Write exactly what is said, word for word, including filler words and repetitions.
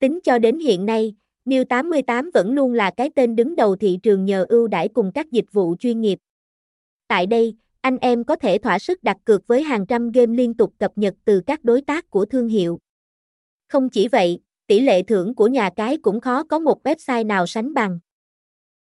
Tính cho đến hiện nay, New tám mươi tám vẫn luôn là cái tên đứng đầu thị trường nhờ ưu đãi cùng các dịch vụ chuyên nghiệp. Tại đây, anh em có thể thỏa sức đặt cược với hàng trăm game liên tục cập nhật từ các đối tác của thương hiệu. Không chỉ vậy, tỷ lệ thưởng của nhà cái cũng khó có một website nào sánh bằng.